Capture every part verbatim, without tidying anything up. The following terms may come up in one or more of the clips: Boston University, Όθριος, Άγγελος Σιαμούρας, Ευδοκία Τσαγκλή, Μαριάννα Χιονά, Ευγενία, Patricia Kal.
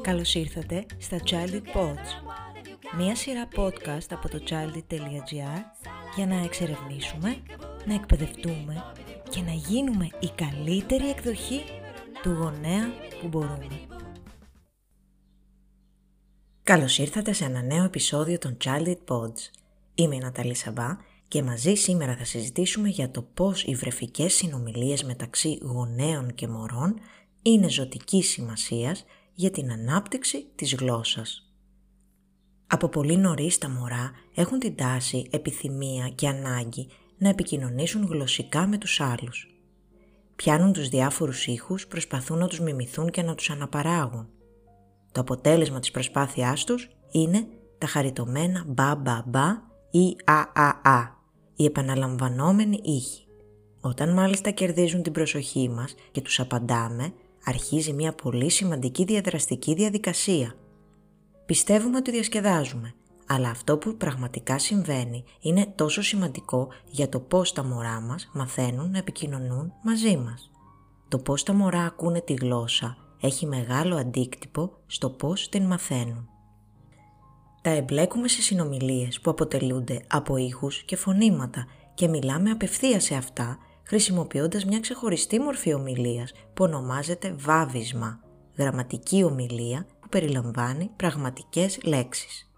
Καλώς ήρθατε στα Childhood Pods, μία σειρά podcast από το childhood τελεία gr για να εξερευνήσουμε, να εκπαιδευτούμε και να γίνουμε η καλύτερη εκδοχή του γονέα που μπορούμε. Καλώς ήρθατε σε ένα νέο επεισόδιο των Childhood Pods. Είμαι η Natali Samba και μαζί σήμερα θα συζητήσουμε για το πώς οι βρεφικές συνομιλίες μεταξύ γονέων και μωρών είναι ζωτικής σημασίας για την ανάπτυξη της γλώσσας. Από πολύ νωρίς τα μωρά έχουν την τάση, επιθυμία και ανάγκη να επικοινωνήσουν γλωσσικά με τους άλλους. Πιάνουν τους διάφορους ήχους, προσπαθούν να τους μιμηθούν και να τους αναπαράγουν. Το αποτέλεσμα της προσπάθειάς τους είναι τα χαριτωμένα μπα-μπα-μπα ή α-α-α, οι επαναλαμβανόμενοι ήχοι. Όταν μάλιστα κερδίζουν την προσοχή μας και τους απαντάμε, αρχίζει μια πολύ σημαντική διαδραστική διαδικασία. Πιστεύουμε ότι διασκεδάζουμε, αλλά αυτό που πραγματικά συμβαίνει είναι τόσο σημαντικό για το πώς τα μωρά μας μαθαίνουν να επικοινωνούν μαζί μας. Το πώς τα μωρά ακούνε τη γλώσσα έχει μεγάλο αντίκτυπο στο πώς την μαθαίνουν. Τα εμπλέκουμε σε συνομιλίες που αποτελούνται από ήχους και φωνήματα και μιλάμε απευθείας σε αυτά, χρησιμοποιώντας μια ξεχωριστή μορφή ομιλίας που ονομάζεται βάβισμα, γραμματική ομιλία που περιλαμβάνει πραγματικές λέξεις.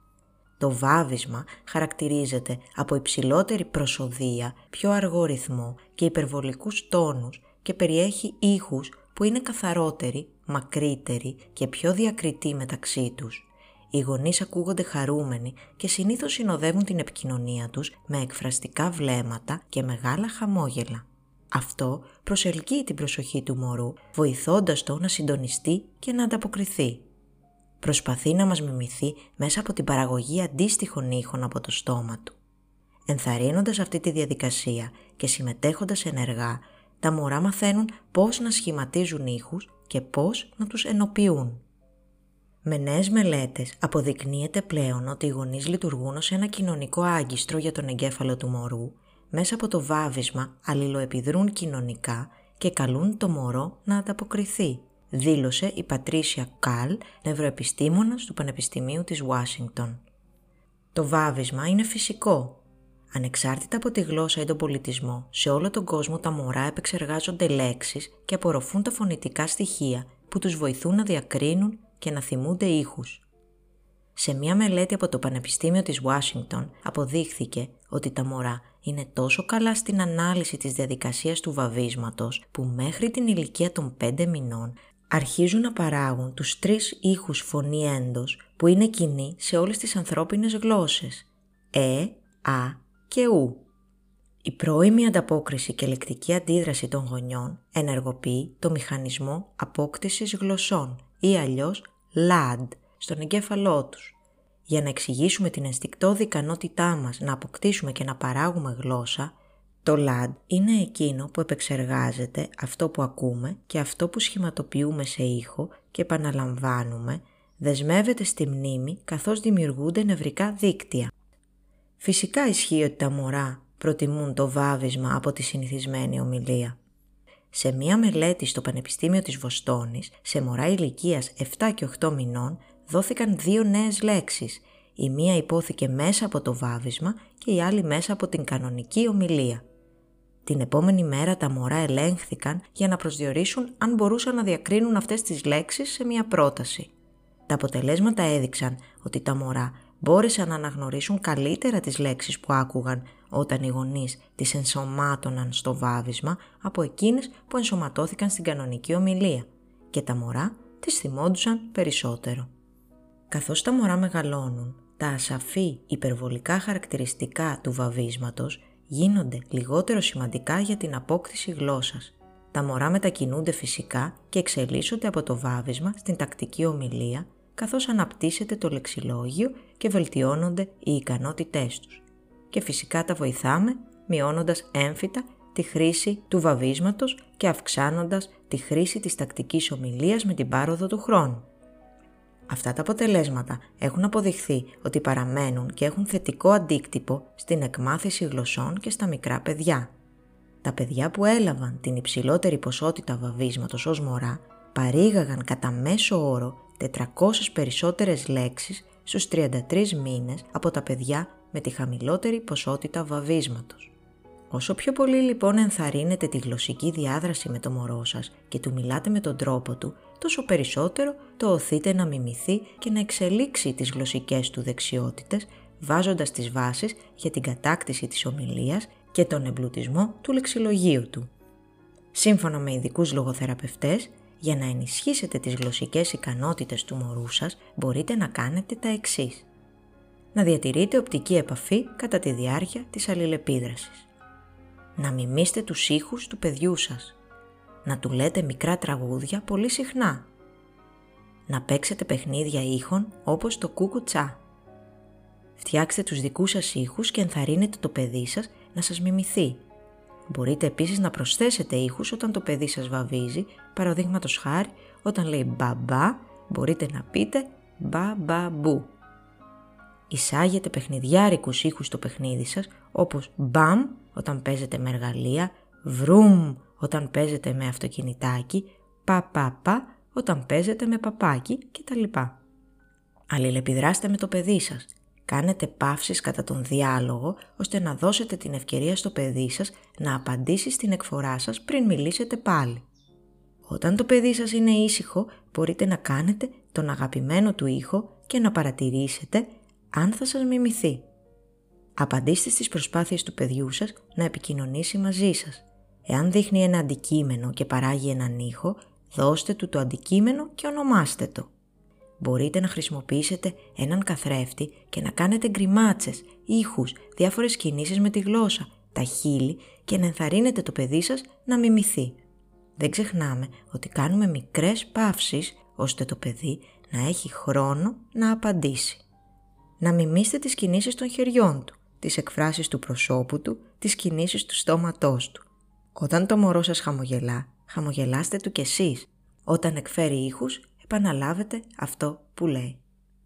Το βάβισμα χαρακτηρίζεται από υψηλότερη προσωδία, πιο αργό ρυθμό και υπερβολικούς τόνους και περιέχει ήχους που είναι καθαρότεροι, μακρύτεροι και πιο διακριτοί μεταξύ τους. Οι γονείς ακούγονται χαρούμενοι και συνήθως συνοδεύουν την επικοινωνία τους με εκφραστικά βλέμματα και μεγάλα χαμόγελα. Αυτό προσελκύει την προσοχή του μωρού, βοηθώντας το να συντονιστεί και να ανταποκριθεί. Προσπαθεί να μας μιμηθεί μέσα από την παραγωγή αντίστοιχων ήχων από το στόμα του. Ενθαρρύνοντας αυτή τη διαδικασία και συμμετέχοντας ενεργά, τα μωρά μαθαίνουν πώς να σχηματίζουν ήχους και πώς να τους ενοποιούν. Με νέες μελέτες αποδεικνύεται πλέον ότι οι γονείς λειτουργούν ως ένα κοινωνικό άγκιστρο για τον εγκέφαλο του μωρού, μέσα από το βάβισμα αλληλοεπιδρούν κοινωνικά και καλούν το μωρό να ανταποκριθεί, δήλωσε η Πατρίσια Καλ, νευροεπιστήμονας του Πανεπιστημίου της Washington. Το βάβισμα είναι φυσικό. Ανεξάρτητα από τη γλώσσα ή τον πολιτισμό, σε όλο τον κόσμο τα μωρά επεξεργάζονται λέξεις και απορροφούν τα φωνητικά στοιχεία που τους βοηθούν να διακρίνουν και να θυμούνται ήχους. Σε μια μελέτη από το Πανεπιστήμιο της Washington αποδείχθηκε ότι τα μωρά είναι τόσο καλά στην ανάλυση της διαδικασίας του βαβίσματος που μέχρι την ηλικία των πέντε μηνών αρχίζουν να παράγουν τους τρεις ήχους φωνήεντος που είναι κοινοί σε όλες τις ανθρώπινες γλώσσες «ε», «α» και «ου». Η πρώιμη ανταπόκριση και λεκτική αντίδραση των γονιών ενεργοποιεί το μηχανισμό απόκτησης γλωσσών ή αλλιώς λαντ στον εγκέφαλό τους. Για να εξηγήσουμε την ενστικτώδη ικανότητά μας να αποκτήσουμε και να παράγουμε γλώσσα, το λαντ είναι εκείνο που επεξεργάζεται αυτό που ακούμε και αυτό που σχηματοποιούμε σε ήχο και επαναλαμβάνουμε, δεσμεύεται στη μνήμη καθώς δημιουργούνται νευρικά δίκτυα. Φυσικά ισχύει ότι τα μωρά προτιμούν το βάβισμα από τη συνηθισμένη ομιλία. Σε μία μελέτη στο Πανεπιστήμιο της Βοστόνης, σε μωρά ηλικίας επτά και οκτώ μηνών, δόθηκαν δύο νέες λέξεις. Η μία υπόθηκε μέσα από το βάβισμα και η άλλη μέσα από την κανονική ομιλία. Την επόμενη μέρα τα μωρά ελέγχθηκαν για να προσδιορίσουν αν μπορούσαν να διακρίνουν αυτές τις λέξεις σε μία πρόταση. Τα αποτελέσματα έδειξαν ότι τα μωρά μπόρεσαν να αναγνωρίσουν καλύτερα τις λέξεις που άκουγαν όταν οι γονείς τις ενσωμάτωναν στο βάβισμα από εκείνες που ενσωματώθηκαν στην κανονική ομιλία και τα μωρά τις θυμόντουσαν περισσότερο. Καθώς τα μωρά μεγαλώνουν, τα ασαφή υπερβολικά χαρακτηριστικά του βαβίσματος γίνονται λιγότερο σημαντικά για την απόκτηση γλώσσας. Τα μωρά μετακινούνται φυσικά και εξελίσσονται από το βάβισμα στην τακτική ομιλία, καθώς αναπτύσσεται το λεξιλόγιο και βελτιώνονται οι ικανότητές τους. Και φυσικά τα βοηθάμε μειώνοντας έμφυτα τη χρήση του βαβίσματος και αυξάνοντας τη χρήση της τακτικής ομιλίας με την πάροδο του χρόνου. Αυτά τα αποτελέσματα έχουν αποδειχθεί ότι παραμένουν και έχουν θετικό αντίκτυπο στην εκμάθηση γλωσσών και στα μικρά παιδιά. Τα παιδιά που έλαβαν την υψηλότερη ποσότητα βαβίσματος ως μωρά παρήγαγαν κατά μέσο όρο τετρακόσιες περισσότερες λέξεις στους τριάντα τρεις μήνες από τα παιδιά με τη χαμηλότερη ποσότητα βαβίσματος. Όσο πιο πολύ λοιπόν ενθαρρύνετε τη γλωσσική διάδραση με το μωρό σας και του μιλάτε με τον τρόπο του, τόσο περισσότερο το οθείτε να μιμηθεί και να εξελίξει τις γλωσσικές του δεξιότητες, βάζοντας τις βάσεις για την κατάκτηση της ομιλίας και τον εμπλουτισμό του λεξιλογίου του. Σύμφωνα με ειδικούς λογοθεραπευτές, για να ενισχύσετε τις γλωσσικές ικανότητες του μωρού σας, μπορείτε να κάνετε τα εξής. Να διατηρείτε οπτική επαφή κατά τη διάρκεια της αλληλεπίδρασης. Να μιμήσετε τους ήχους του παιδιού σας. Να του λέτε μικρά τραγούδια πολύ συχνά. Να παίξετε παιχνίδια ήχων όπως το κουκουτσά. Φτιάξτε τους δικούς σας ήχους και ενθαρρύνετε το παιδί σας να σας μιμηθεί. Μπορείτε επίσης να προσθέσετε ήχους όταν το παιδί σας βαβίζει, παραδείγματος χάρη όταν λέει μπαμπά, μπορείτε να πείτε μπαμπαμπού. Εισάγετε παιχνιδιάρικους ήχους στο παιχνίδι σας, όπως μπαμ όταν παίζετε με εργαλεία, βρουμ όταν παίζετε με αυτοκινητάκι, παπαπα όταν παίζετε με παπάκι κτλ. Αλληλεπιδράστε με το παιδί σας. Κάνετε παύσεις κατά τον διάλογο, ώστε να δώσετε την ευκαιρία στο παιδί σας να απαντήσει στην εκφορά σας πριν μιλήσετε πάλι. Όταν το παιδί σας είναι ήσυχο, μπορείτε να κάνετε τον αγαπημένο του ήχο και να παρατηρήσετε αν θα σας μιμηθεί. Απαντήστε στις προσπάθειες του παιδιού σας να επικοινωνήσει μαζί σας. Εάν δείχνει ένα αντικείμενο και παράγει έναν ήχο, δώστε του το αντικείμενο και ονομάστε το. Μπορείτε να χρησιμοποιήσετε έναν καθρέφτη και να κάνετε γκριμάτσες, ήχους, διάφορες κινήσεις με τη γλώσσα, τα χείλη και να ενθαρρύνετε το παιδί σας να μιμηθεί. Δεν ξεχνάμε ότι κάνουμε μικρές παύσεις ώστε το παιδί να έχει χρόνο να απαντήσει. Να μιμήστε τις κινήσεις των χεριών του, τις εκφράσεις του προσώπου του, τις κινήσεις του στόματός του. Όταν το μωρό σας χαμογελά, χαμογελάστε του κι εσείς. Όταν εκφέρει ήχους, επαναλάβετε αυτό που λέει.